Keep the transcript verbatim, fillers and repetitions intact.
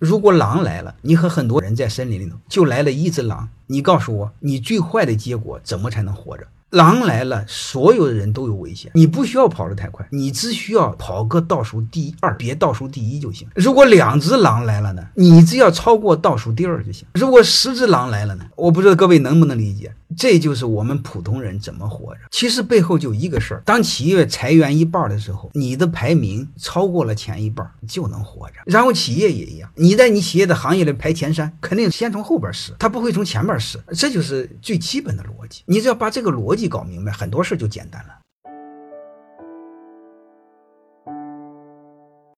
如果狼来了，你和很多人在森林里头就来了一只狼，你告诉我，你最坏的结果怎么才能活着？狼来了，所有的人都有危险，你不需要跑得太快，你只需要跑个倒数第二，别倒数第一就行。如果两只狼来了呢，你只要超过倒数第二就行。如果十只狼来了呢，我不知道各位能不能理解，这就是我们普通人怎么活着。其实背后就一个事儿，当企业裁员一半的时候，你的排名超过了前一半就能活着。然后企业也一样，你在你企业的行业里排前三，肯定先从后边试，它不会从前面试，这就是最基本的逻辑。你只要把这个逻辑搞明白，很多事就简单了。